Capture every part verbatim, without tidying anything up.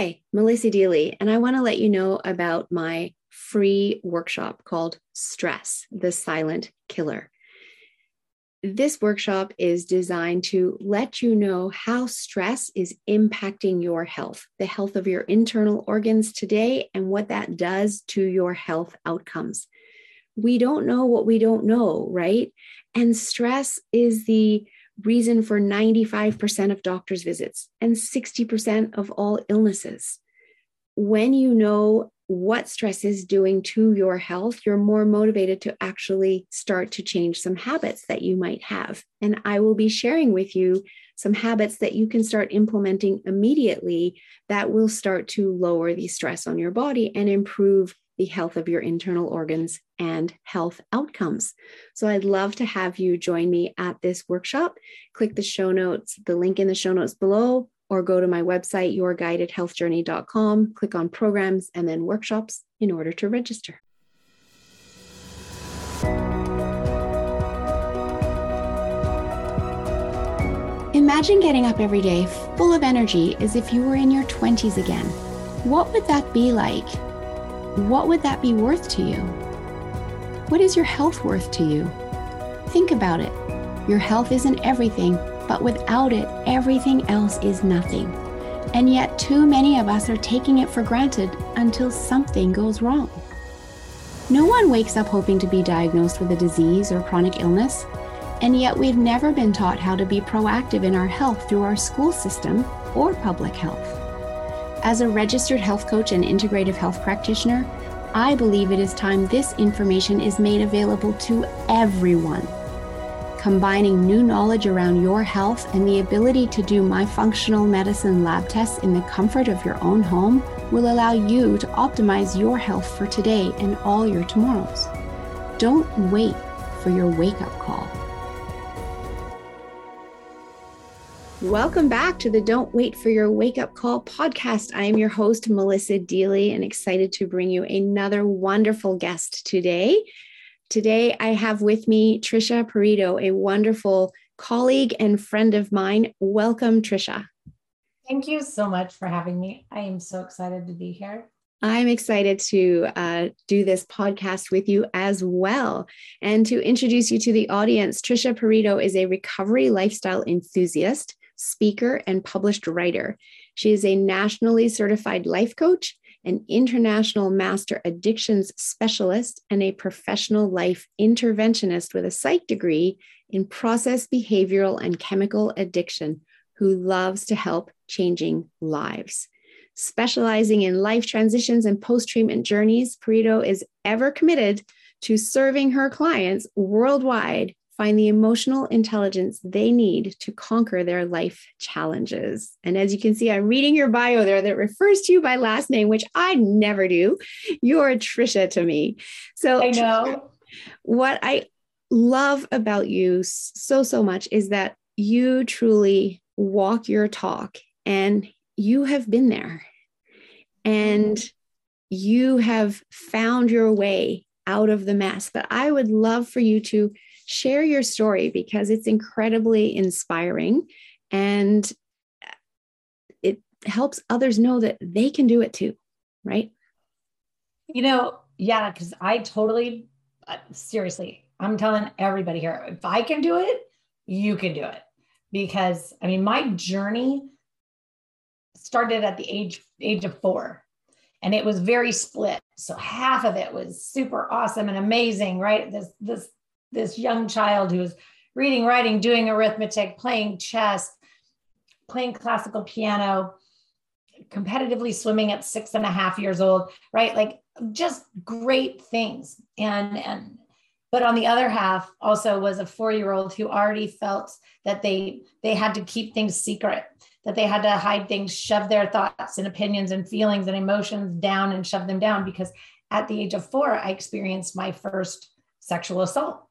Hi, Melissa Dealey, and I want to let you know about my free workshop called Stress, the Silent Killer. This workshop is designed to let you know how stress is impacting your health, the health of your internal organs today, and what that does to your health outcomes. We don't know what we don't know, right? And stress is the reason for ninety-five percent of doctor's visits and sixty percent of all illnesses. When you know what stress is doing to your health, you're more motivated to actually start to change some habits that you might have. And I will be sharing with you some habits that you can start implementing immediately that will start to lower the stress on your body and improve the health of your internal organs and health outcomes. So I'd love to have you join me at this workshop. Click the show notes, the link in the show notes below, or go to my website, your guided health journey dot com, click on programs and then workshops in order to register. Imagine getting up every day full of energy as if you were in your twenties again. What would that be like? What would that be worth to you? What is your health worth to you? Think about it. Your health isn't everything, but without it, everything else is nothing. And yet too many of us are taking it for granted until something goes wrong. No one wakes up hoping to be diagnosed with a disease or chronic illness, and yet we've never been taught how to be proactive in our health through our school system or public health. As a registered health coach and integrative health practitioner, I believe it is time this information is made available to everyone. Combining new knowledge around your health and the ability to do my functional medicine lab tests in the comfort of your own home will allow you to optimize your health for today and all your tomorrows. Don't wait for your wake-up call. Welcome back to the Don't Wait for Your Wake Up Call podcast. I am your host, Melissa Dealey, and excited to bring you another wonderful guest today. Today, I have with me Trisha Perito, a wonderful colleague and friend of mine. Welcome, Trisha. Thank you so much for having me. I am so excited to be here. I'm excited to uh, do this podcast with you as well. And to introduce you to the audience, Trisha Perito is a recovery lifestyle enthusiast, speaker, and published writer. She is a nationally certified life coach, an international master addictions specialist, and a professional life interventionist with a psych degree in process, behavioral, and chemical addiction, who loves to help changing lives. Specializing in life transitions and post-treatment journeys, Perito is ever committed to serving her clients worldwide find the emotional intelligence they need to conquer their life challenges. And as you can see, I'm reading your bio there that refers to you by last name, which I never do. You're Trisha to me. So I know. What I love about you so, so much is that you truly walk your talk, and you have been there, and you have found your way out of the mess. But I would love for you to share your story, because it's incredibly inspiring and it helps others know that they can do it too, right? You know, yeah, because I totally, seriously, I'm telling everybody here, if I can do it, you can do it. Because, I mean, my journey started at the age, age of four, and it was very split. So half of it was super awesome and amazing, right? This, this, this young child who was reading, writing, doing arithmetic, playing chess, playing classical piano, competitively swimming at six and a half years old, right? Like just great things. And, and, but on the other half also was a four-year-old who already felt that they, they had to keep things secret, that they had to hide things, shove their thoughts and opinions and feelings and emotions down and shove them down. Because at the age of four, I experienced my first sexual assault.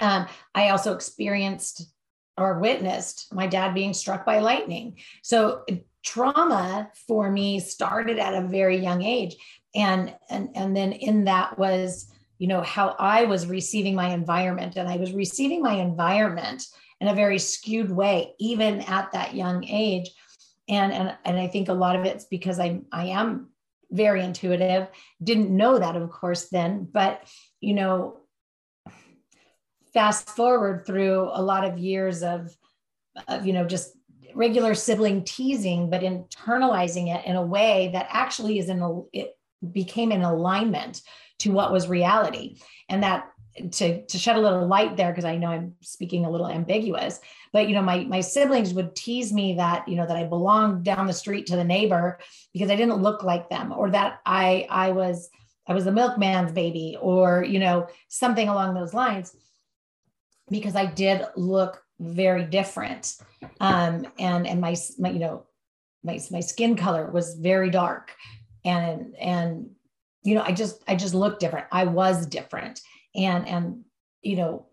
Um, I also experienced or witnessed my dad being struck by lightning. So trauma for me started at a very young age. And, and, and then in that was, you know, how I was receiving my environment, and I was receiving my environment in a very skewed way, even at that young age. And, and, and I think a lot of it's because I, I am very intuitive, didn't know that, of course, then, but, you know, fast forward through a lot of years of, of, you know, just regular sibling teasing, but internalizing it in a way that actually is in a, it became in alignment to what was reality. And that, to, to shed a little light there, because I know I'm speaking a little ambiguous, but, you know, my, my siblings would tease me that, you know, that I belonged down the street to the neighbor because I didn't look like them, or that I, I was, I was the milkman's baby, or, you know, something along those lines, because I did look very different. Um, and, and my, my, you know, my, my skin color was very dark, and, and, you know, I just, I just looked different. I was different. And, and, you know,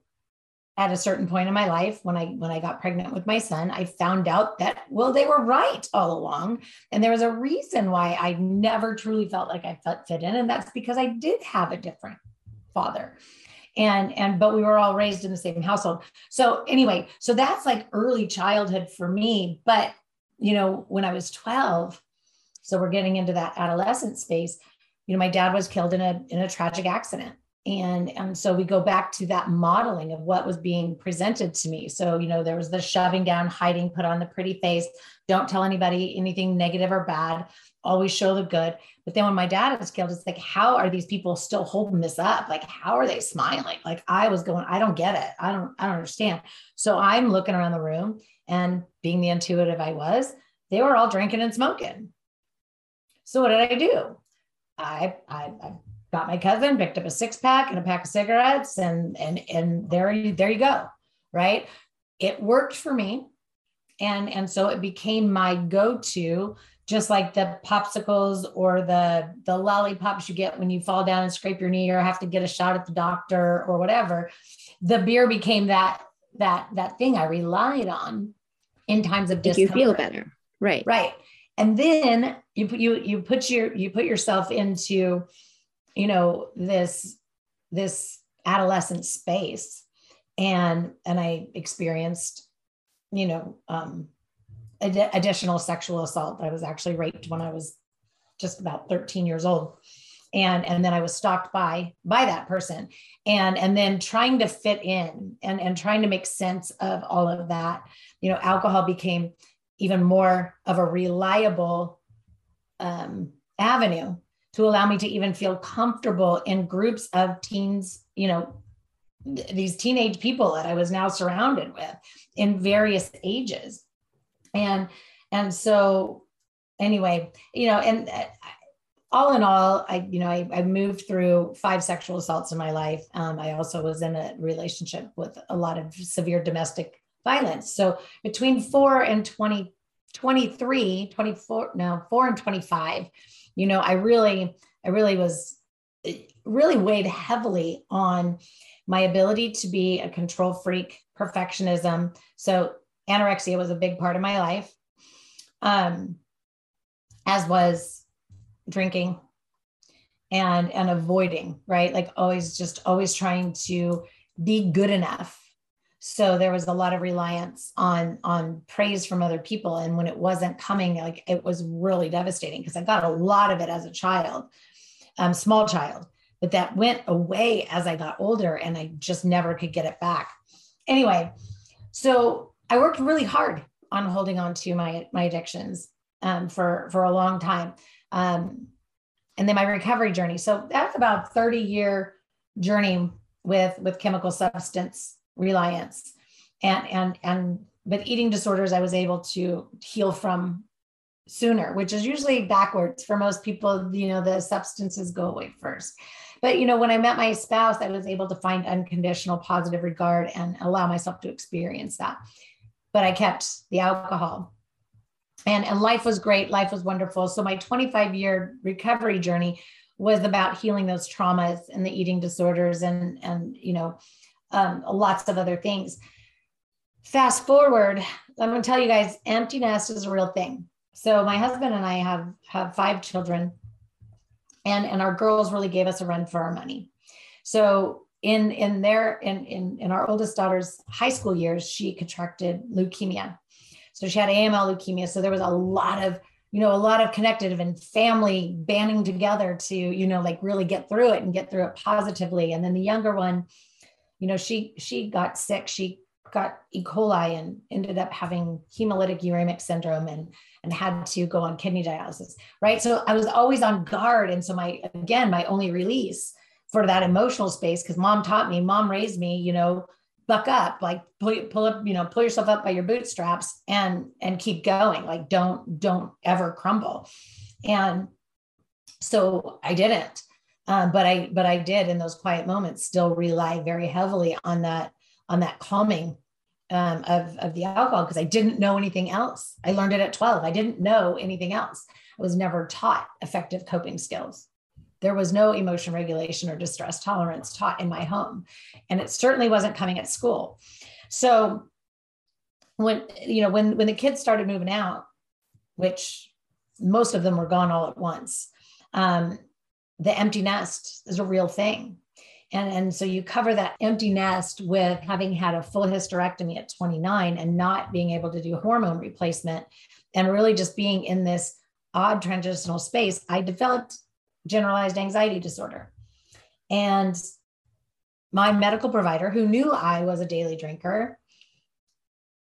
at a certain point in my life, when I, when I got pregnant with my son, I found out that, well, they were right all along. And there was a reason why I never truly felt like I felt fit in. And that's because I did have a different father. And, and, but we were all raised in the same household. So anyway, so that's like early childhood for me. But, you know, when I was twelve, so we're getting into that adolescent space, you know, my dad was killed in a, in a tragic accident. And, and so we go back to that modeling of what was being presented to me. So, you know, there was the shoving down, hiding, put on the pretty face, don't tell anybody anything negative or bad, always show the good. But then when my dad was killed, it's like, how are these people still holding this up? Like, how are they smiling? Like, I was going, I don't get it. I don't, I don't understand. So I'm looking around the room, and being the intuitive I was, they were all drinking and smoking. So what did I do? I, I, I got my cousin, picked up a six pack and a pack of cigarettes, and, and, and there you, there you go. Right. It worked for me. And, and so it became my go-to, just like the popsicles or the, the lollipops you get when you fall down and scrape your knee or have to get a shot at the doctor or whatever. The beer became that, that, that thing I relied on in times of discomfort. You feel better. Right. Right. And then you put, you, you put your, you put yourself into, you know, this, this adolescent space. And, and I experienced, you know, um, ad- additional sexual assault. I was actually raped when I was just about thirteen years old. And, and then I was stalked by, by that person. And, and then trying to fit in and, and trying to make sense of all of that, you know, alcohol became even more of a reliable, um, avenue to allow me to even feel comfortable in groups of teens, you know, th- these teenage people that I was now surrounded with in various ages. And, and so anyway, you know, and uh, all in all, I, you know, I, I moved through five sexual assaults in my life. Um, I also was in a relationship with a lot of severe domestic violence. So between four and twenty, twenty-three, twenty-four, no, four and twenty-five, you know, I really, I really was, really weighed heavily on my ability to be a control freak, perfectionism. So anorexia was a big part of my life, um, as was drinking and, and avoiding, right? Like always, just always trying to be good enough. So there was a lot of reliance on, on praise from other people. And when it wasn't coming, like it was really devastating because I got a lot of it as a child, um, small child, but that went away as I got older and I just never could get it back. Anyway, so I worked really hard on holding on to my, my addictions, um, for, for a long time. Um, and then my recovery journey. So that's about a thirty year journey with, with chemical substance reliance and, and, and, but eating disorders, I was able to heal from sooner, which is usually backwards for most people. You know, the substances go away first, but, you know, when I met my spouse, I was able to find unconditional positive regard and allow myself to experience that. But I kept the alcohol, and, and life was great. Life was wonderful. So my twenty-five year recovery journey was about healing those traumas and the eating disorders and, and, you know, Um, lots of other things. Fast forward, I'm going to tell you guys, empty nest is a real thing. So my husband and I have, have five children, and, and our girls really gave us a run for our money. So in, in their, in, in, in our oldest daughter's high school years, she contracted leukemia. So she had A M L leukemia. So there was a lot of, you know, a lot of connective and family banding together to, you know, like really get through it and get through it positively. And then the younger one, you know, she, she got sick. She got E. coli and ended up having hemolytic uremic syndrome and, and had to go on kidney dialysis. Right. So I was always on guard. And so my, again, my only release for that emotional space, because mom taught me, mom raised me, you know, buck up, like pull, pull up, you know, pull yourself up by your bootstraps and, and keep going. Like, don't, don't ever crumble. And so I didn't, um, but I, but I did in those quiet moments still rely very heavily on that, on that calming um, of, of the alcohol. Cause I didn't know anything else. I learned it at twelve. I didn't know anything else. I was never taught effective coping skills. There was no emotion regulation or distress tolerance taught in my home. And it certainly wasn't coming at school. So when, you know, when, when the kids started moving out, which most of them were gone all at once, um, the empty nest is a real thing. And, and so you cover that empty nest with having had a full hysterectomy at twenty-nine and not being able to do hormone replacement and really just being in this odd transitional space. I developed generalized anxiety disorder. And my medical provider, who knew I was a daily drinker,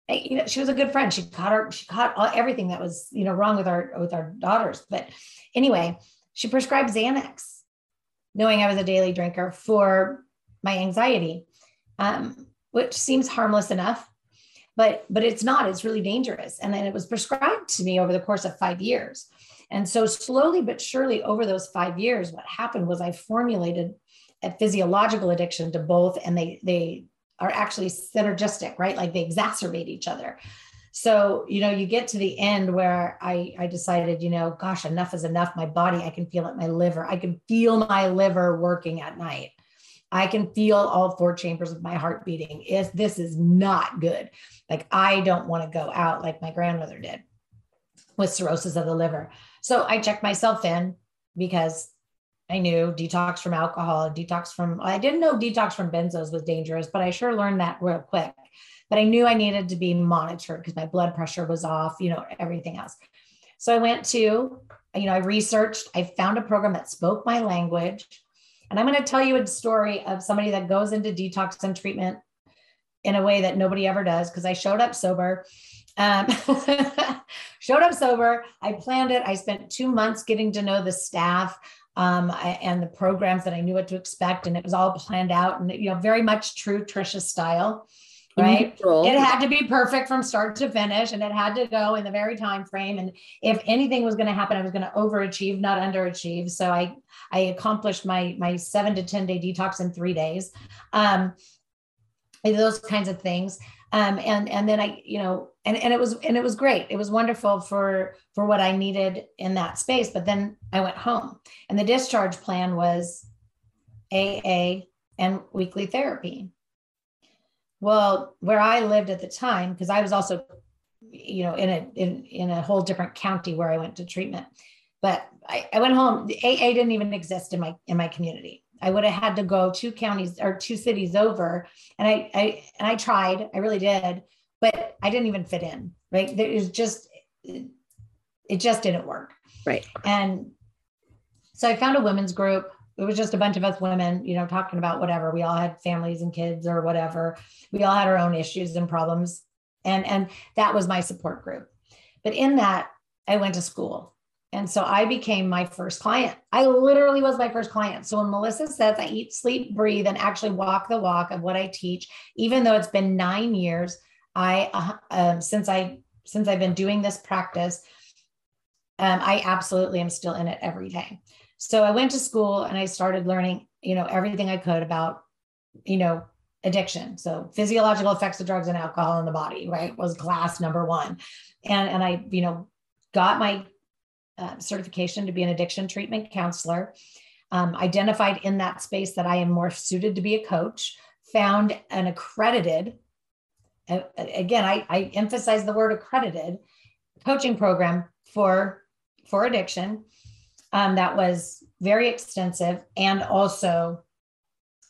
I, you know, she was a good friend. She caught her, she caught all, everything that was, you know, wrong with our, with our daughters. But anyway, she prescribed Xanax, knowing I was a daily drinker, for my anxiety, um, which seems harmless enough, but, but it's not, it's really dangerous. And then it was prescribed to me over the course of five years. And so slowly but surely over those five years, what happened was I formulated a physiological addiction to both, and they they are actually synergistic, right? Like they exacerbate each other. So, you know, you get to the end where I, I decided, you know, gosh, enough is enough. My body, I can feel it. My liver, I can feel my liver working at night. I can feel all four chambers of my heart beating. If this is not good, like I don't want to go out like my grandmother did with cirrhosis of the liver. So I checked myself in, because I knew detox from alcohol, detox from, I didn't know detox from benzos was dangerous, but I sure learned that real quick. But I knew I needed to be monitored because my blood pressure was off, you know, everything else. So I went to, you know, I researched, I found a program that spoke my language. And I'm going to tell you a story of somebody that goes into detox and treatment in a way that nobody ever does, because I showed up sober. Um, showed up sober. I planned it. I spent two months getting to know the staff um, I, and the programs that I knew what to expect. And it was all planned out and, you know, very much true Trisha style, right? Neutral. It had to be perfect from start to finish. And it had to go in the very time frame. And if anything was going to happen, I was going to overachieve, not underachieve. So I, I accomplished my, my seven to ten day detox in three days. Um, those kinds of things. Um, and, and then I, you know, and, and it was, and it was great. It was wonderful for, for what I needed in that space. But then I went home, and the discharge plan was A A and weekly therapy. Well, where I lived at the time, cause I was also, you know, in a, in, in a whole different county where I went to treatment, but I, I went home. The A A didn't even exist in my, in my community. I would have had to go two counties or two cities over. And I, I, and I tried, I really did, but I didn't even fit in, right? There is just, it just didn't work. Right. And so I found a women's group. It was just a bunch of us women, you know, talking about whatever. We all had families and kids or whatever. We all had our own issues and problems. And, and that was my support group. But in that, I went to school. And so I became my first client. I literally was my first client. So when Melissa says I eat, sleep, breathe, and actually walk the walk of what I teach, even though it's been nine years, I, uh, um, since I, since I've been doing this practice, um, I absolutely am still in it every day. So I went to school and I started learning, you know, everything I could about, you know, addiction. So physiological effects of drugs and alcohol in the body, right, was class number one. And, and I, you know, got my Uh, certification to be an addiction treatment counselor, um, identified in that space that I am more suited to be a coach, found an accredited, uh, again, I, I emphasize the word accredited, coaching program for, for addiction um, that was very extensive, and also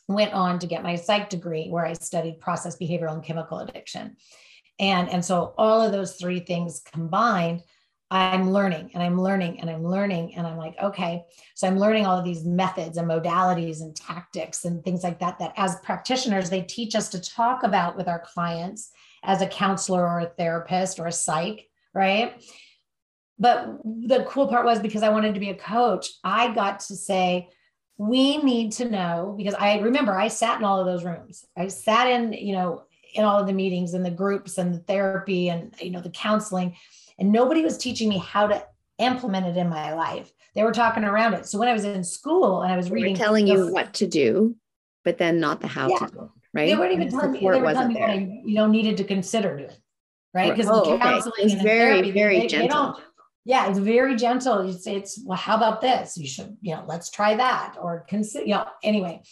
went on to get my psych degree where I studied process, behavioral, and chemical addiction. And, and so all of those three things combined, I'm learning and I'm learning and I'm learning. And I'm like, okay, so I'm learning all of these methods and modalities and tactics and things like that, that as practitioners, they teach us to talk about with our clients as a counselor or a therapist or a psych, right? But the cool part was, because I wanted to be a coach, I got to say, we need to know, because I remember I sat in all of those rooms. I sat in, you know, in all of the meetings and the groups and the therapy and, you know, the counseling, and nobody was teaching me how to implement it in my life. They were talking around it. So when I was in school and I was reading, they were telling those, you what to do, but then not the how yeah, to do, right? They weren't even and telling me, they were telling me what I, you know, needed to consider doing, right? Because oh, counseling okay. is very, therapy, very they, gentle. They don't, yeah, it's very gentle. It's, it's, well, how about this? You should, you know, let's try that or consider, you know, anyway.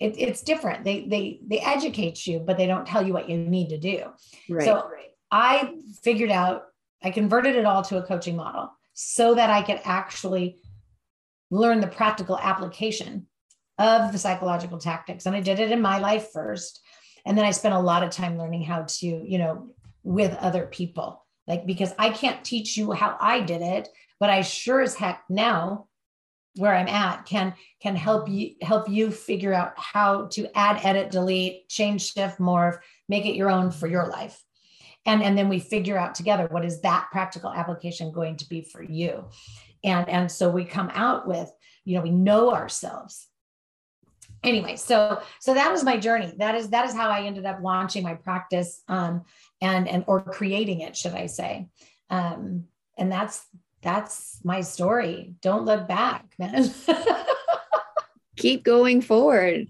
It, it's different. They, they, they educate you, but they don't tell you what you need to do. Right. So I figured out, I converted it all to a coaching model so that I could actually learn the practical application of the psychological tactics. And I did it in my life first. And then I spent a lot of time learning how to, you know, with other people, like, because I can't teach you how I did it, but I sure as heck now where I'm at can, can help you, help you figure out how to add, edit, delete, change, shift, morph, make it your own for your life. And, and then we figure out together, what is that practical application going to be for you? And, and so we come out with, you know, we know ourselves anyway. So, so that was my journey. That is, that is how I ended up launching my practice, um, and, and, or creating it, should I say. Um, and that's, That's my story. Don't look back, man. Keep going forward.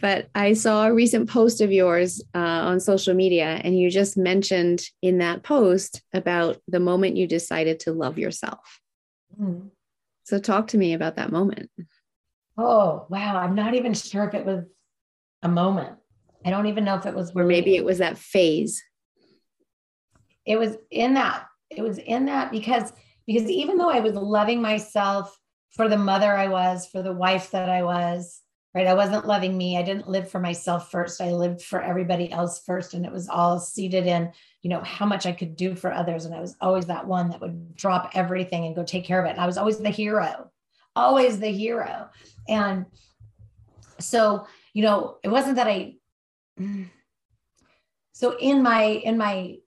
But I saw a recent post of yours uh, on social media, and you just mentioned in that post about the moment you decided to love yourself. Mm-hmm. So talk to me about that moment. Oh, wow. I'm not even sure if it was a moment. I don't even know if it was. Or maybe it was that phase. It was in that. It was in that because... Because even though I was loving myself for the mother I was, for the wife that I was, right? I wasn't loving me. I didn't live for myself first. I lived for everybody else first. And it was all seated in, you know, how much I could do for others. And I was always that one that would drop everything and go take care of it. And I was always the hero, always the hero. And so, you know, it wasn't that I, so in my, in my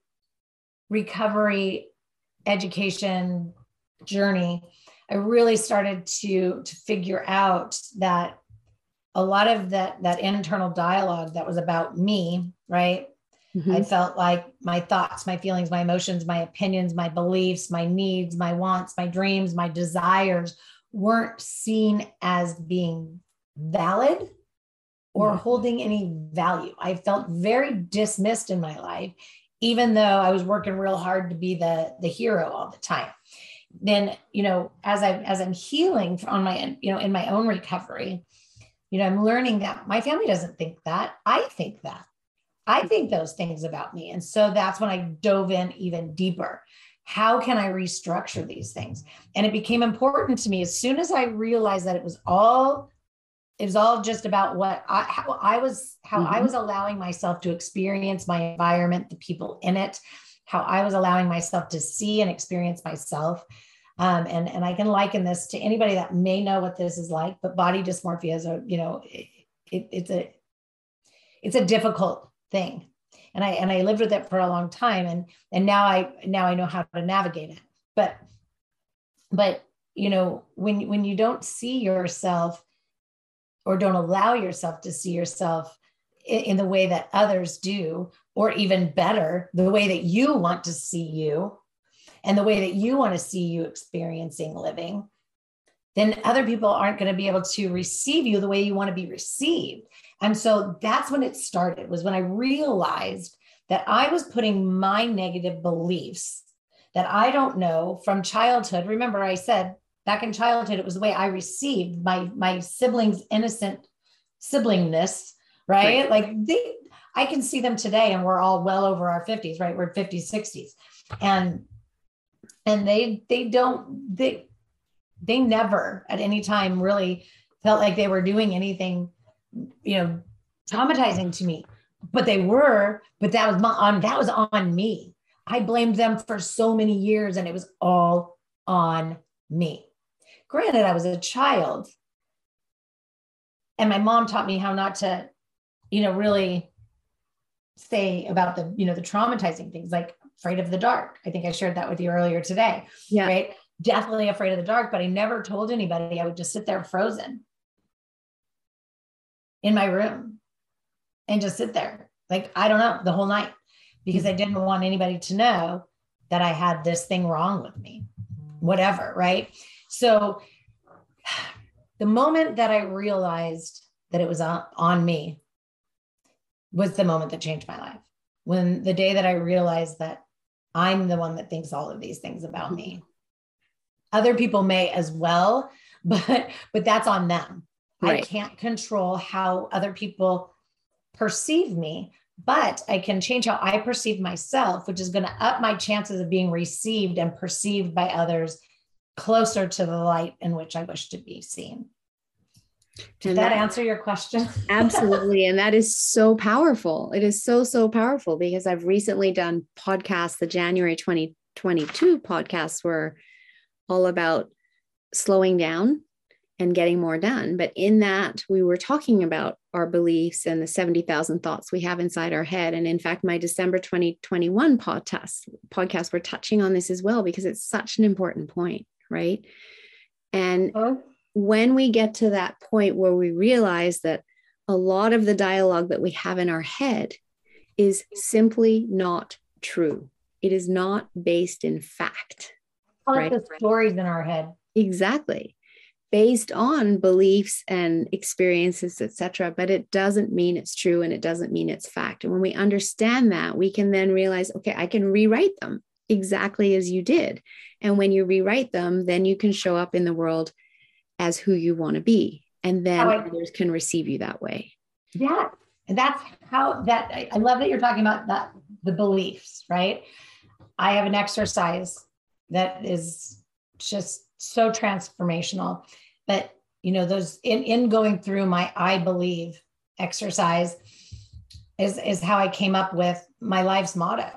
recovery education journey, I really started to, to figure out that a lot of that, that internal dialogue that was about me, right? Mm-hmm. I felt like my thoughts, my feelings, my emotions, my opinions, my beliefs, my needs, my wants, my dreams, my desires weren't seen as being valid or mm-hmm. holding any value. I felt very dismissed in my life, even though I was working real hard to be the, the hero all the time. Then, you know, as I, as I'm healing on my, you know, in my own recovery, you know, I'm learning that my family doesn't think that. I think that. I think those things about me. And so that's when I dove in even deeper. How can I restructure these things? And it became important to me as soon as I realized that it was all, it was all just about what I, how I was, how mm-hmm. I was allowing myself to experience my environment, the people in it, how I was allowing myself to see and experience myself. Um, and, and I can liken this to anybody that may know what this is like, but body dysmorphia is a, you know, it, it, it's a, it's a difficult thing. And I, and I lived with it for a long time. And, and now I, now I know how to navigate it, but, but, you know, when, when you don't see yourself, or don't allow yourself to see yourself in the way that others do, or even better, the way that you want to see you and the way that you want to see you experiencing living, then other people aren't going to be able to receive you the way you want to be received. And so that's when it started, was when I realized that I was putting my negative beliefs that I don't know from childhood. Remember, I said, back in childhood, it was the way I received my, my siblings' innocent siblingness, right? right? Like they, I can see them today and we're all well over our fifties, right? We're fifties, sixties. And, and they, they don't, they, they never at any time really felt like they were doing anything, you know, traumatizing to me. but they were, but that was my, on, that was on me. I blamed them for so many years and it was all on me. Granted, I was a child and my mom taught me how not to, you know, really say about the, you know, the traumatizing things, like afraid of the dark. I think I shared that with you earlier today, yeah. Right? Definitely afraid of the dark, but I never told anybody. I would just sit there frozen in my room and just sit there. Like, I don't know, the whole night, because I didn't want anybody to know that I had this thing wrong with me, whatever. Right. So the moment that I realized that it was on, on me was the moment that changed my life. When the day that I realized that I'm the one that thinks all of these things about me, other people may as well, but, but that's on them. Right. I can't control how other people perceive me, but I can change how I perceive myself, which is going to up my chances of being received and perceived by others closer to the light in which I wish to be seen. Did that, that answer your question? Absolutely. And that is so powerful. It is so, so powerful, because I've recently done podcasts. The January twenty twenty-two podcasts were all about slowing down and getting more done. But in that, we were talking about our beliefs and the seventy thousand thoughts we have inside our head. And in fact, my December twenty twenty-one podcast, podcast, we're touching on this as well, because it's such an important point, right? And oh. when we get to that point where we realize that a lot of the dialogue that we have in our head is simply not true. It is not based in fact. All right? The stories in our head. Exactly. Based on beliefs and experiences, et cetera, but it doesn't mean it's true and it doesn't mean it's fact. And when we understand that, we can then realize, okay, I can rewrite them exactly as you did. And when you rewrite them, then you can show up in the world as who you want to be. And then I, others can receive you that way. Yeah. And that's how that, I, I love that you're talking about that, the beliefs, right? I have an exercise that is just so transformational. But, you know, those in, in going through my I believe exercise is, is how I came up with my life's motto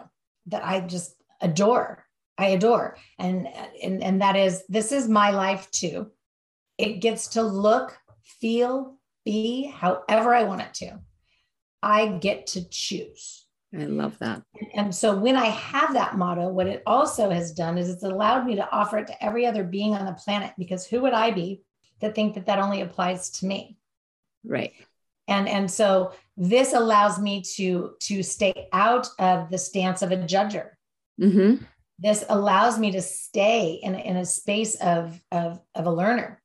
that I just adore. I adore. And, and, and that is, this is my life too. It gets to look, feel, be however I want it to. I get to choose. I love that. And so when I have that motto, what it also has done is it's allowed me to offer it to every other being on the planet, because who would I be to think that that only applies to me? Right. And, and so this allows me to, to stay out of the stance of a judger. Mm-hmm. This allows me to stay in, in a space of, of, of a learner.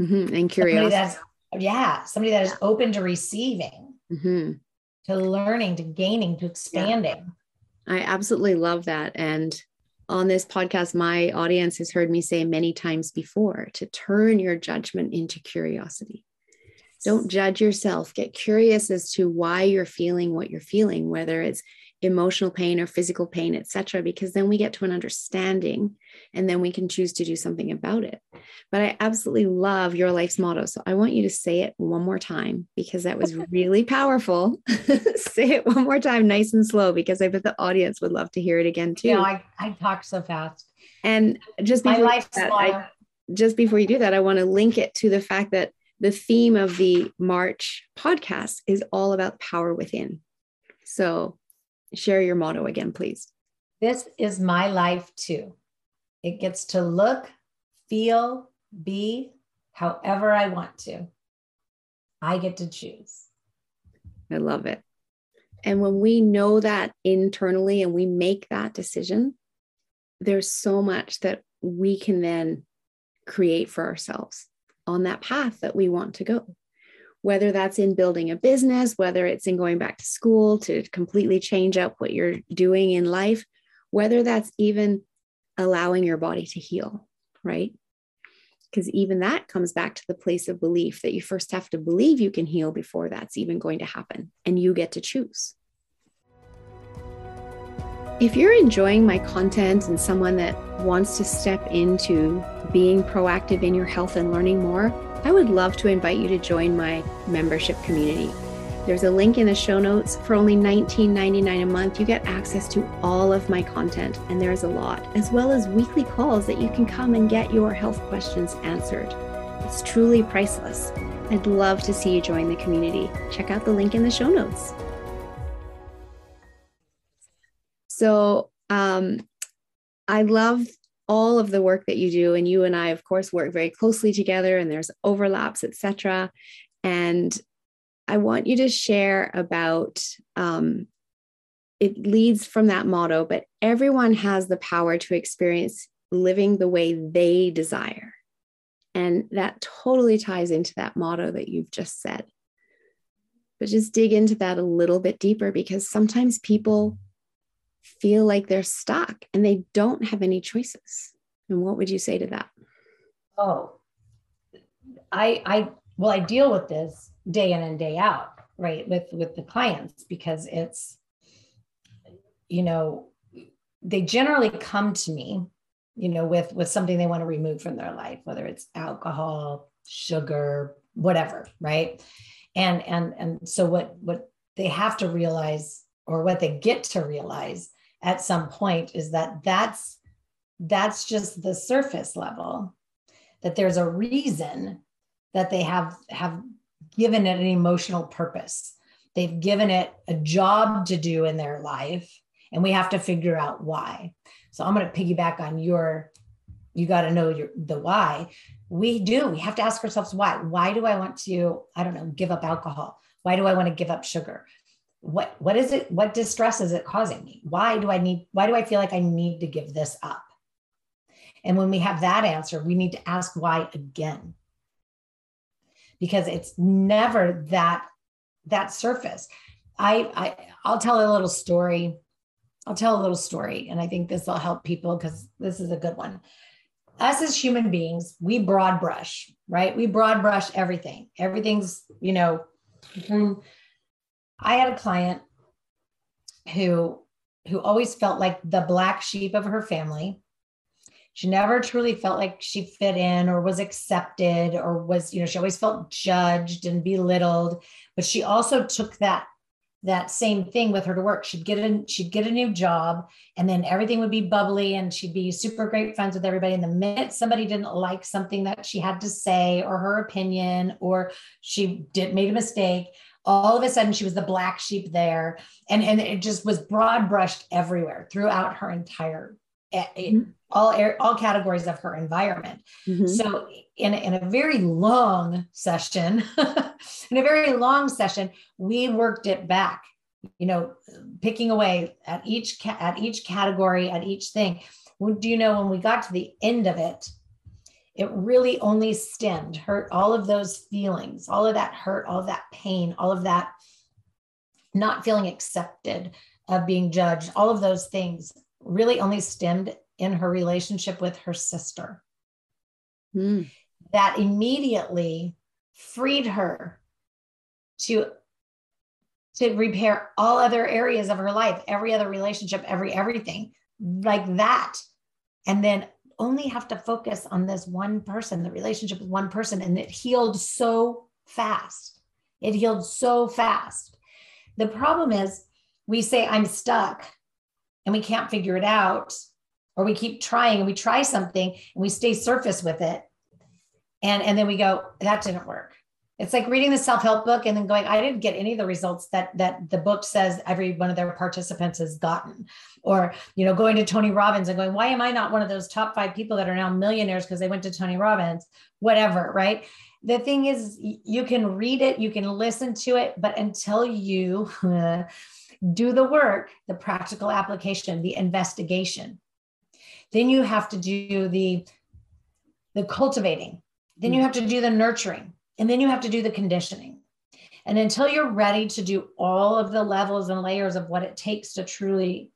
Mm-hmm. And curiosity. Somebody that's, yeah. Somebody that is open to receiving. Mm-hmm. To learning, to gaining, to expanding. Yeah. I absolutely love that. And on this podcast, my audience has heard me say many times before to turn your judgment into curiosity. Don't judge yourself. Get curious as to why you're feeling what you're feeling, whether it's emotional pain or physical pain, et cetera, because then we get to an understanding and then we can choose to do something about it. But I absolutely love your life's motto. So I want you to say it one more time, because that was really powerful. Say it one more time, nice and slow, because I bet the audience would love to hear it again too. You know, I, I talk so fast. And just before, My life's that, I, just before you do that, I want to link it to the fact that the theme of the March podcast is all about power within. So share your motto again, please. This is my life too. It gets to look, feel, be however I want to. I get to choose. I love it. And when we know that internally and we make that decision, there's so much that we can then create for ourselves on that path that we want to go. Whether that's in building a business, whether it's in going back to school to completely change up what you're doing in life, whether that's even allowing your body to heal, right? Because even that comes back to the place of belief, that you first have to believe you can heal before that's even going to happen, and you get to choose. If you're enjoying my content and someone that wants to step into being proactive in your health and learning more, I would love to invite you to join my membership community. There's a link in the show notes. For only nineteen ninety-nine a month, you get access to all of my content, and there's a lot, as well as weekly calls that you can come and get your health questions answered. It's truly priceless. I'd love to see you join the community. Check out the link in the show notes. So um, I love all of the work that you do, and you and I, of course, work very closely together, and there's overlaps, et cetera. And I want you to share about, um, it leads from that motto, but everyone has the power to experience living the way they desire. And that totally ties into that motto that you've just said. But just dig into that a little bit deeper, because sometimes people feel like they're stuck and they don't have any choices. And what would you say to that? Oh, I, I, well, I deal with this day in and day out, right? With, with the clients, because it's, you know, they generally come to me, you know, with, with something they want to remove from their life, whether it's alcohol, sugar, whatever. Right. And, and, and so what, what they have to realize, or what they get to realize at some point, is that that's, that's just the surface level, that there's a reason that they have, have given it an emotional purpose. They've given it a job to do in their life, and we have to figure out why. So I'm going to piggyback on your, you got to know your, the why. We do, we have to ask ourselves, why, why do I want to, I don't know, give up alcohol? Why do I want to give up sugar? What, what is it? What distress is it causing me? Why do I need, why do I feel like I need to give this up? And when we have that answer, we need to ask why again, because it's never that, that surface. I, I, I'll tell a little story. I'll tell a little story. And I think this will help people, because this is a good one. Us as human beings, we broad brush, right? We broad brush everything. Everything's, you know, mm-hmm. I had a client who, who always felt like the black sheep of her family. She never truly felt like she fit in or was accepted or was, you know, she always felt judged and belittled, but she also took that that same thing with her to work. She'd get in, she'd get a new job, and then everything would be bubbly and she'd be super great friends with everybody. And the minute somebody didn't like something that she had to say or her opinion, or she did made a mistake, all of a sudden she was the black sheep there. And, and it just was broad brushed everywhere throughout her entire, mm-hmm. all, all categories of her environment. Mm-hmm. So in, in a very long session, in a very long session, we worked it back, you know, picking away at each, ca- at each category, at each thing. Do you know, when we got to the end of it, it really only stemmed, hurt, all of those feelings, all of that hurt, all of that pain, all of that not feeling accepted, of being judged, all of those things really only stemmed in her relationship with her sister. Mm. That immediately freed her to, to repair all other areas of her life, every other relationship, every, everything like that. And then only have to focus on this one person, the relationship with one person. And it healed so fast. It healed so fast. The problem is we say, I'm stuck, and we can't figure it out, or we keep trying and we try something and we stay surface with it. And, and then we go, that didn't work. It's like reading the self-help book and then going, I didn't get any of the results that, that the book says every one of their participants has gotten. Or, you know, going to Tony Robbins and going, why am I not one of those top five people that are now millionaires because they went to Tony Robbins, whatever, right? The thing is, you can read it, you can listen to it, but until you uh, do the work, the practical application, the investigation, then you have to do the, the cultivating, then you have to do the nurturing, and then you have to do the conditioning. And until you're ready to do all of the levels and layers of what it takes to truly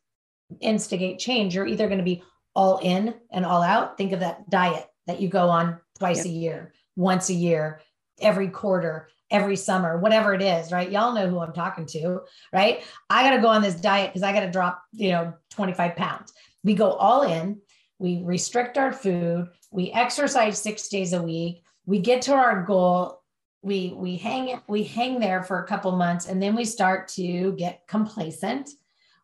instigate change, you're either going to be all in and all out. Think of that diet that you go on twice yeah. a year, once a year, every quarter, every summer, whatever it is, right? Y'all know who I'm talking to, right? I got to go on this diet because I got to drop, you know, twenty-five pounds. We go all in, we restrict our food, we exercise six days a week, we get to our goal, we we hang we hang there for a couple months, and then we start to get complacent.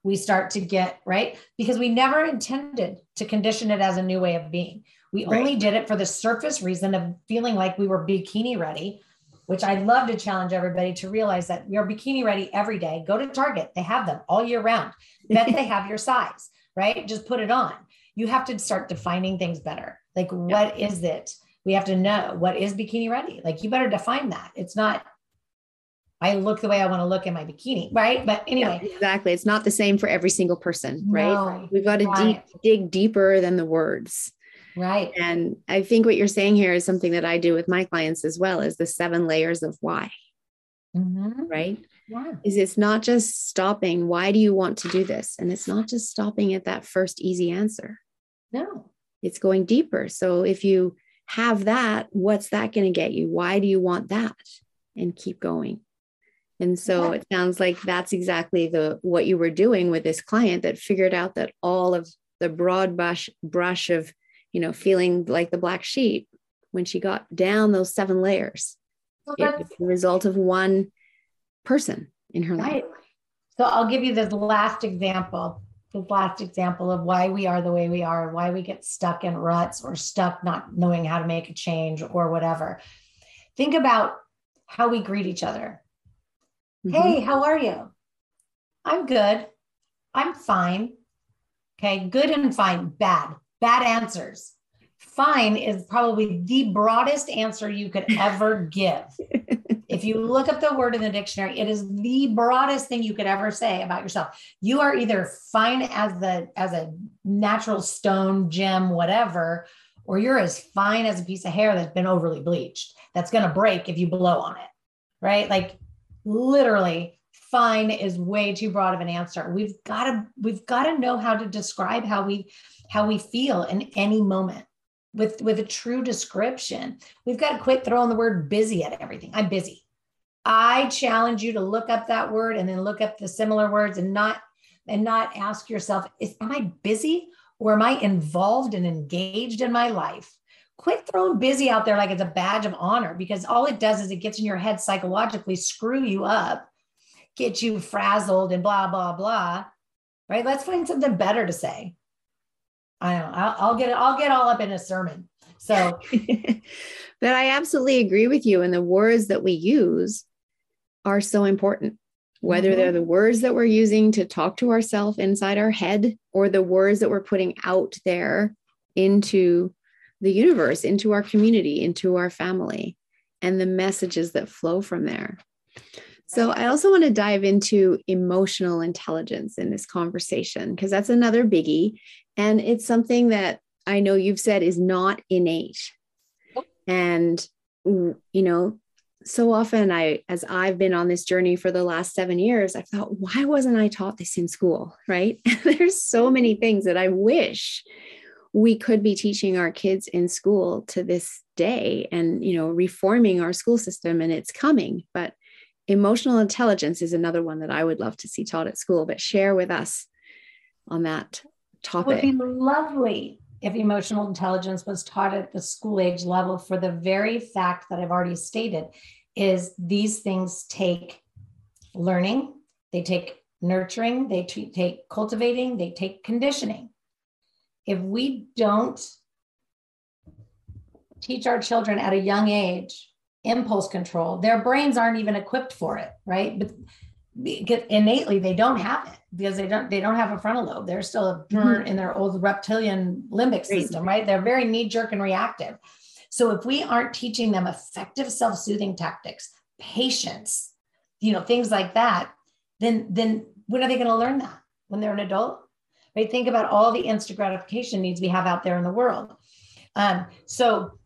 We start to get, right? Because we never intended to condition it as a new way of being. We right. only did it for the surface reason of feeling like we were bikini ready, which I'd love to challenge everybody to realize that you're bikini ready every day. Go to Target. They have them all year round. Bet they have your size, right? Just put it on. You have to start defining things better. Like, yeah. what is it? We have to know what is bikini ready. Like, you better define that. It's not, I look the way I want to look in my bikini, right? But anyway. Yeah, exactly. It's not the same for every single person, right? No, We've got to right. deep, dig deeper than the words. Right. And I think what you're saying here is something that I do with my clients as well, is the seven layers of why, mm-hmm. right? Yeah. Is it's not just stopping. Why do you want to do this? And it's not just stopping at that first easy answer. No, it's going deeper. So if you have that, what's that going to get you? Why do you want that? And keep going. And so yeah. it sounds like that's exactly the, what you were doing with this client that figured out that all of the broad brush brush of, you know, feeling like the black sheep, when she got down those seven layers, well, it was the result of one person in her right. life. So I'll give you this last example, this last example of why we are the way we are, why we get stuck in ruts or stuck not knowing how to make a change or whatever. Think about how we greet each other. Mm-hmm. Hey, how are you? I'm good. I'm fine. Okay. Good and fine. Bad. Bad answers. Fine is probably the broadest answer you could ever give. If you look up the word in the dictionary, it is the broadest thing you could ever say about yourself. You are either fine as the as a natural stone, gem, whatever, or you're as fine as a piece of hair that's been overly bleached, that's going to break if you blow on it, right? Like, literally, fine is way too broad of an answer. We've got to, we've got to know how to describe how we, how we feel in any moment with, with a true description. We've got to quit throwing the word busy at everything. I'm busy. I challenge you to look up that word and then look up the similar words and not, and not ask yourself, is, am I busy or am I involved and engaged in my life? Quit throwing busy out there like it's a badge of honor, because all it does is it gets in your head psychologically, screw you up, get you frazzled and blah, blah, blah, right? Let's find something better to say. I don't know. I'll, I'll get it. I'll get all up in a sermon. So, but I absolutely agree with you. And the words that we use are so important, whether mm-hmm. they're the words that we're using to talk to ourselves inside our head, or the words that we're putting out there into the universe, into our community, into our family, and the messages that flow from there. So I also want to dive into emotional intelligence in this conversation, because that's another biggie. And it's something that I know you've said is not innate. And, you know, so often I, as I've been on this journey for the last seven years, I've thought, why wasn't I taught this in school? Right. There's so many things that I wish we could be teaching our kids in school to this day, and, you know, reforming our school system, and it's coming, but emotional intelligence is another one that I would love to see taught at school, but share with us on that topic. It would be lovely if emotional intelligence was taught at the school age level, for the very fact that I've already stated is these things take learning, they take nurturing, they t- take cultivating, they take conditioning. If we don't teach our children at a young age impulse control, their brains aren't even equipped for it, right? But innately, they don't have it, because they don't, they don't have a frontal lobe. They're still in their old reptilian limbic system, right? They're very knee-jerk and reactive. So if we aren't teaching them effective self-soothing tactics, patience, you know, things like that, then, then when are they going to learn that? When they're an adult, right? Think about all the instant gratification needs we have out there in the world. Um, so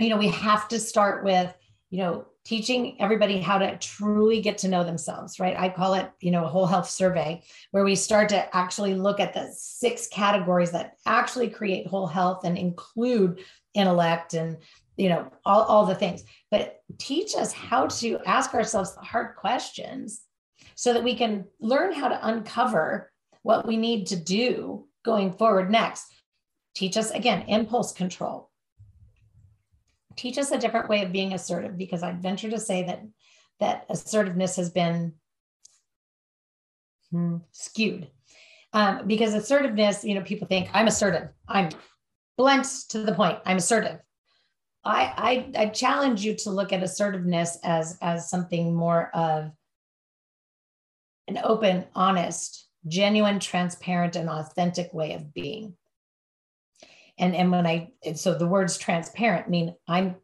you know, we have to start with, you know, teaching everybody how to truly get to know themselves, right? I call it, you know, a whole health survey, where we start to actually look at the six categories that actually create whole health and include intellect and, you know, all, all the things, but teach us how to ask ourselves the hard questions so that we can learn how to uncover what we need to do going forward next. Teach us, again, impulse control. teach us a different way of being assertive, because I venture to say that that assertiveness has been hmm, skewed. Um, because assertiveness, you know, people think I'm assertive, I'm blunt to the point, I'm assertive. I, I, I challenge you to look at assertiveness as, as something more of an open, honest, genuine, transparent, and authentic way of being. And, and when I, and so the words transparent mean I'm,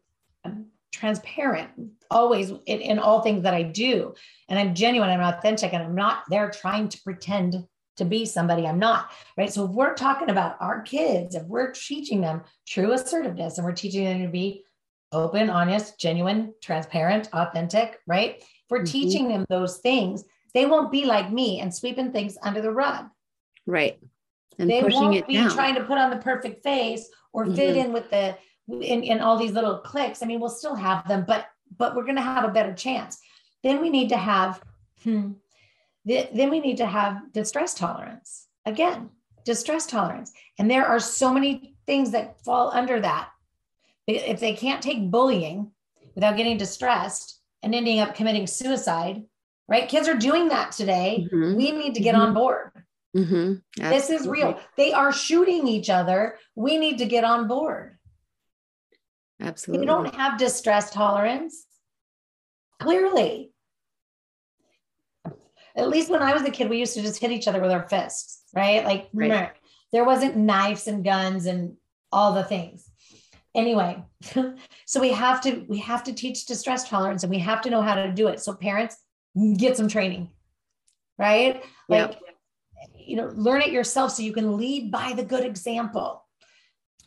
I'm transparent always in, in all things that I do. And I'm genuine, I'm authentic, and I'm not there trying to pretend to be somebody I'm not, right? So if we're talking about our kids, if we're teaching them true assertiveness and we're teaching them to be open, honest, genuine, transparent, authentic, right? If we're mm-hmm. teaching them those things, they won't be like me and sweeping things under the rug. Right. And they pushing won't it be down. Trying to put on the perfect face or fit mm-hmm. in with the, in, in all these little cliques. I mean, we'll still have them, but, but we're going to have a better chance. Then we need to have, hmm, th- then we need to have distress tolerance. Again, distress tolerance. And there are so many things that fall under that. If they can't take bullying without getting distressed and ending up committing suicide, right? Kids are doing that today. Mm-hmm. We need to get mm-hmm. on board. Mm-hmm. This is real. They are shooting each other. We need to get on board. Absolutely. If you don't have distress tolerance, clearly. At least when I was a kid, we used to just hit each other with our fists, right? Like right. There wasn't knives and guns and all the things. Anyway, so we have to, we have to teach distress tolerance, and we have to know how to do it. So parents, get some training, right? Like, yep. You know, learn it yourself so you can lead by the good example.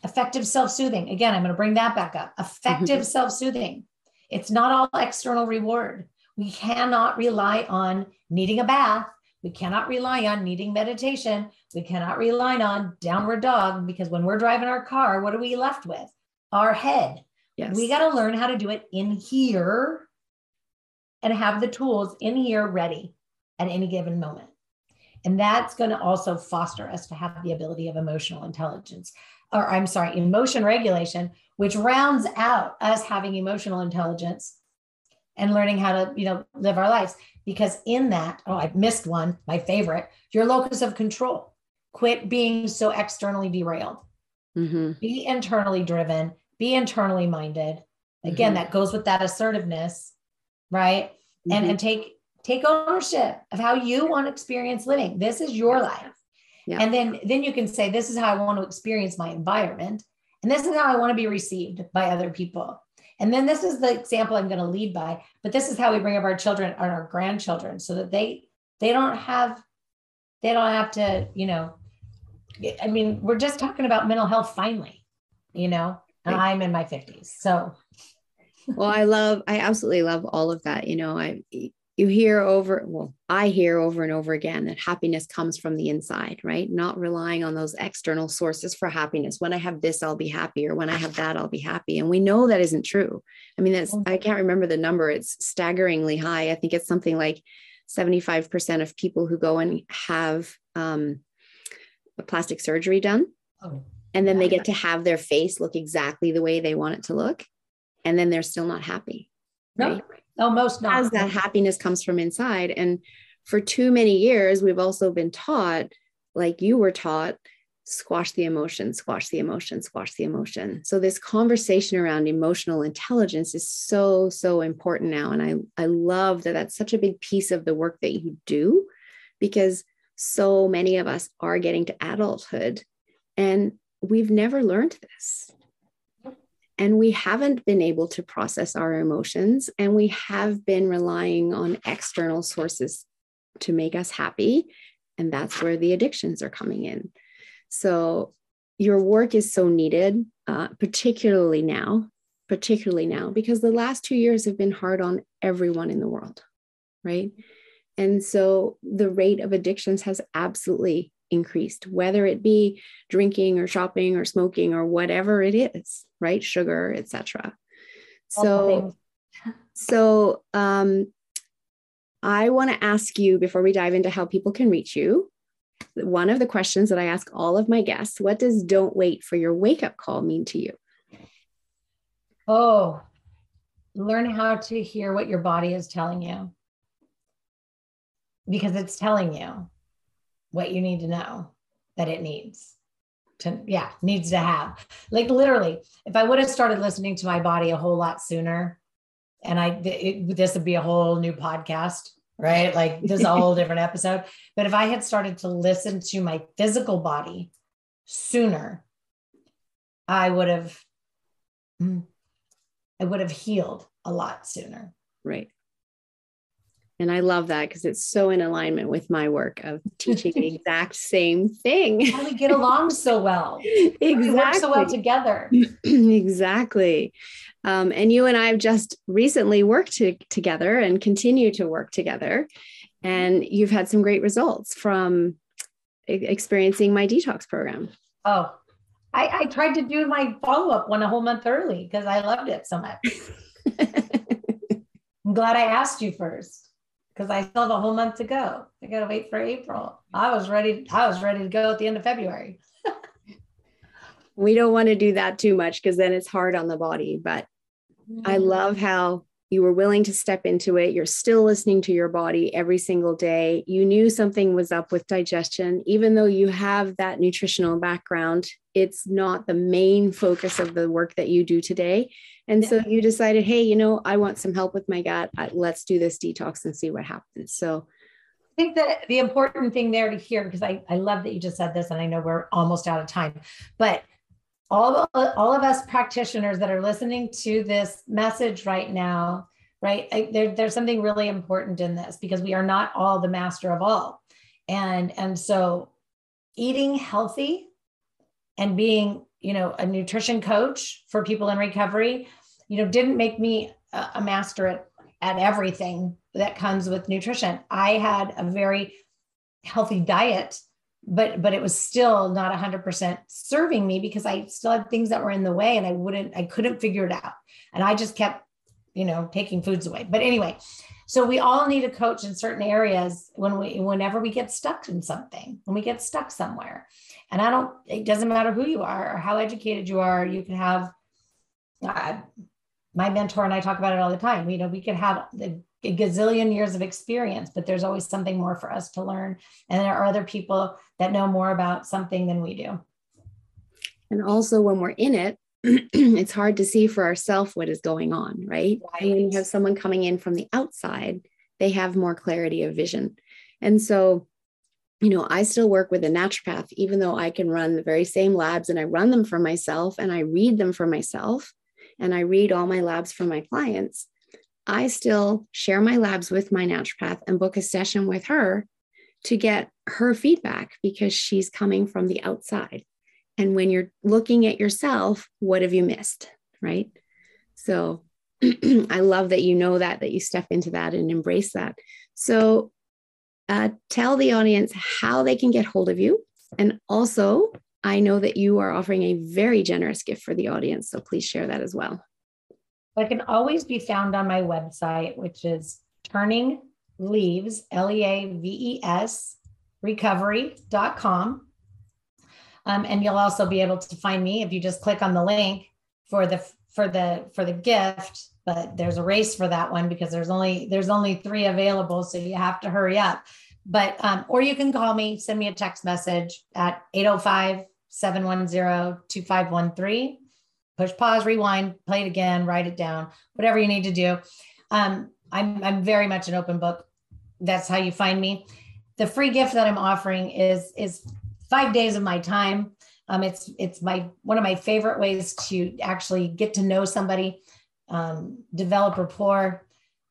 Effective self-soothing. Again, I'm going to bring that back up. Effective self-soothing. It's not all external reward. We cannot rely on needing a bath. We cannot rely on needing meditation. We cannot rely on downward dog, because when we're driving our car, what are we left with? Our head. Yes. We got to learn how to do it in here and have the tools in here ready at any given moment. And that's going to also foster us to have the ability of emotional intelligence, or I'm sorry, emotion regulation, which rounds out us having emotional intelligence and learning how to, you know, live our lives. Because in that, oh, I missed one, my favorite, your locus of control. Quit being so externally derailed. Mm-hmm. Be internally driven, be internally minded. Again, mm-hmm. that goes with that assertiveness, right? Mm-hmm. And, and take, Take ownership of how you want to experience living. This is your life. Yeah. And then, then you can say, this is how I want to experience my environment. And this is how I want to be received by other people. And then this is the example I'm going to lead by, but this is how we bring up our children and our grandchildren so that they, they don't have, they don't have to, you know, I mean, we're just talking about mental health finally, you know, and I'm in my fifties. So. Well, I love, I absolutely love all of that. You know, I, You hear over, well, I hear over and over again that happiness comes from the inside, right? Not relying on those external sources for happiness. When I have this, I'll be happy, or when I have that, I'll be happy. And we know that isn't true. I mean, that's, I can't remember the number. It's staggeringly high. I think it's something like seventy-five percent of people who go and have um, plastic surgery done. Oh, and then yeah, they get to have their face look exactly the way they want it to look. And then they're still not happy. No. Right? Oh, most not. As that happiness comes from inside. And for too many years, we've also been taught, like you were taught, squash the emotion, squash the emotion, squash the emotion. So this conversation around emotional intelligence is so, so important now. And I, I love that that's such a big piece of the work that you do, because so many of us are getting to adulthood and we've never learned this. And we haven't been able to process our emotions, and we have been relying on external sources to make us happy. And that's where the addictions are coming in. So your work is so needed, uh, particularly now, particularly now, because the last two years have been hard on everyone in the world, right? And so the rate of addictions has absolutely increased, whether it be drinking or shopping or smoking or whatever it is, right? Sugar, et cetera. So, so um, I want to ask you, before we dive into how people can reach you, one of the questions that I ask all of my guests: what does "Don't Wait for Your Wake Up Call" mean to you? Oh, learn how to hear what your body is telling you, because it's telling you what you need to know that it needs to, yeah, needs to have. Like literally, if I would have started listening to my body a whole lot sooner, and I, it, this would be a whole new podcast, right? Like this is a whole different episode. But if I had started to listen to my physical body sooner, I would have, I would have healed a lot sooner. Right. And I love that because it's so in alignment with my work of teaching the exact same thing. How we get along so well. Exactly. We work so well together. Exactly. Um, and you and I have just recently worked to, together and continue to work together. And you've had some great results from e- experiencing my detox program. Oh, I, I tried to do my follow-up one a whole month early because I loved it so much. I'm glad I asked you first. Because I still have a whole month to go. I got to wait for April. I was ready. I was ready to go at the end of February. We don't want to do that too much because then it's hard on the body. But mm-hmm. I love how you were willing to step into it. You're still listening to your body every single day. You knew something was up with digestion, even though you have that nutritional background. It's not the main focus of the work that you do today. And so you decided, hey, you know, I want some help with my gut. Let's do this detox and see what happens. So I think that the important thing there to hear, because I, I love that you just said this, and I know we're almost out of time, but all, all of us practitioners that are listening to this message right now, right? I, there, there's something really important in this, because we are not all the master of all. And, and so eating healthy and being, you know, a nutrition coach for people in recovery, you know, didn't make me a master at, at everything that comes with nutrition. I had a very healthy diet, but, but it was still not a hundred percent serving me, because I still had things that were in the way, and I wouldn't, I couldn't figure it out. And I just kept, you know, taking foods away. But anyway, so we all need a coach in certain areas when we, whenever we get stuck in something, when we get stuck somewhere. And I don't, it doesn't matter who you are or how educated you are. You can have, uh, my mentor and I talk about it all the time. You know, we could have a gazillion years of experience, but there's always something more for us to learn. And there are other people that know more about something than we do. And also when we're in it, it's hard to see for ourselves what is going on, right? right? And when you have someone coming in from the outside, they have more clarity of vision. And so, you know, I still work with a naturopath, even though I can run the very same labs, and I run them for myself, and I read them for myself, and I read all my labs for my clients. I still share my labs with my naturopath and book a session with her to get her feedback, because she's coming from the outside. And when you're looking at yourself, what have you missed, right? So I love that you know that, that you step into that and embrace that. So uh, tell the audience how they can get hold of you. And also, I know that you are offering a very generous gift for the audience. So please share that as well. I can always be found on my website, which is turning leaves, L E A V E S, recovery dot com. Um, and you'll also be able to find me if you just click on the link for the, for the, for the gift, but there's a race for that one, because there's only, there's only three available. So you have to hurry up, but, um, or you can call me, send me a text message at eight oh five, seven one zero, two five one three, push pause, rewind, play it again, write it down, whatever you need to do. Um, I'm, I'm very much an open book. That's how you find me. The free gift that I'm offering is, is five days of my time. Um, it's it's my one of my favorite ways to actually get to know somebody, um, develop rapport,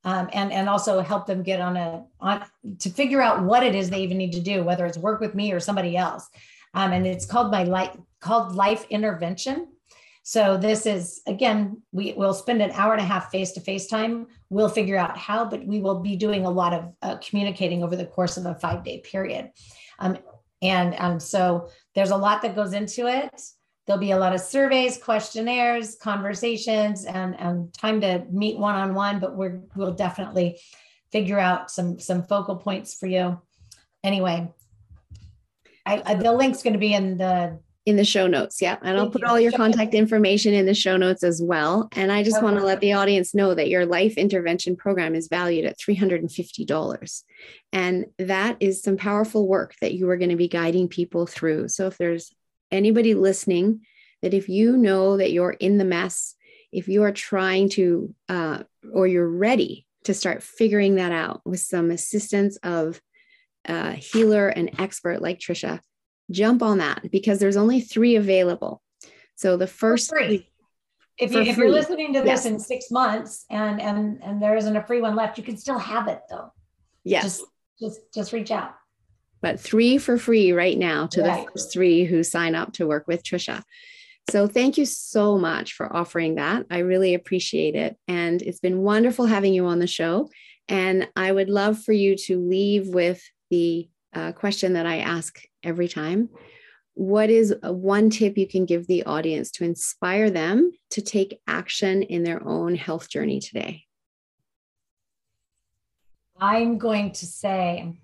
um, and and also help them get on a on to figure out what it is they even need to do, whether it's work with me or somebody else. Um, and it's called my life called life intervention. So this is again, we will spend an hour and a half face to face time. We'll figure out how, but we will be doing a lot of uh, communicating over the course of a five day period. Um, And um, so there's a lot that goes into it. There'll be a lot of surveys, questionnaires, conversations, and, and time to meet one-on-one, but we're, we'll definitely figure out some, some focal points for you. Anyway, I, I, the link's going to be in the In the show notes. Yeah. And I'll put all your contact information in the show notes as well. And I just want to let the audience know that your life intervention program is valued at three hundred fifty dollars. And that is some powerful work that you are going to be guiding people through. So if there's anybody listening, that if you know that you're in the mess, if you are trying to, uh, or you're ready to start figuring that out with some assistance of a healer and expert like Trisha, jump on that, because there's only three available. So the first three, if, you, if free, you're listening to this yes. in six months and, and, and there isn't a free one left, you can still have it though. Yes. Just, just, just reach out. But three for free right now to right. the first three who sign up to work with Trisha. So thank you so much for offering that. I really appreciate it. And it's been wonderful having you on the show. And I would love for you to leave with the uh, question that I ask every time. What is one tip you can give the audience to inspire them to take action in their own health journey today? I'm going to say,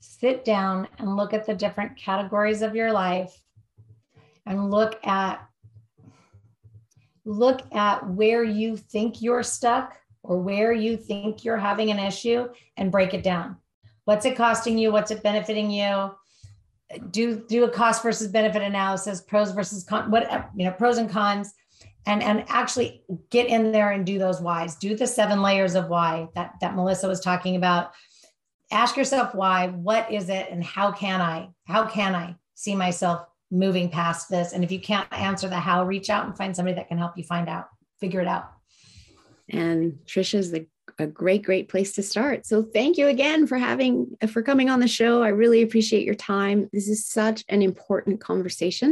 sit down and look at the different categories of your life and look at, look at where you think you're stuck or where you think you're having an issue and break it down. What's it costing you? What's it benefiting you? Do do a cost versus benefit analysis, pros versus con, what you know, pros and cons, and and actually get in there and do those whys. Do the seven layers of why that that Melissa was talking about. Ask yourself why. What is it, and how can I? How can I see myself moving past this? And if you can't answer the how, reach out and find somebody that can help you find out, figure it out. And Trisha's the. a great, great place to start. So thank you again for having, for coming on the show. I really appreciate your time. This is such an important conversation,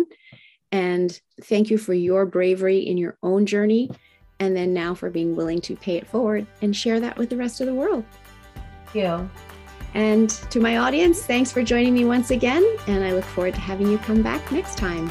and thank you for your bravery in your own journey. And then now for being willing to pay it forward and share that with the rest of the world. Thank you. And to my audience, thanks for joining me once again. And I look forward to having you come back next time.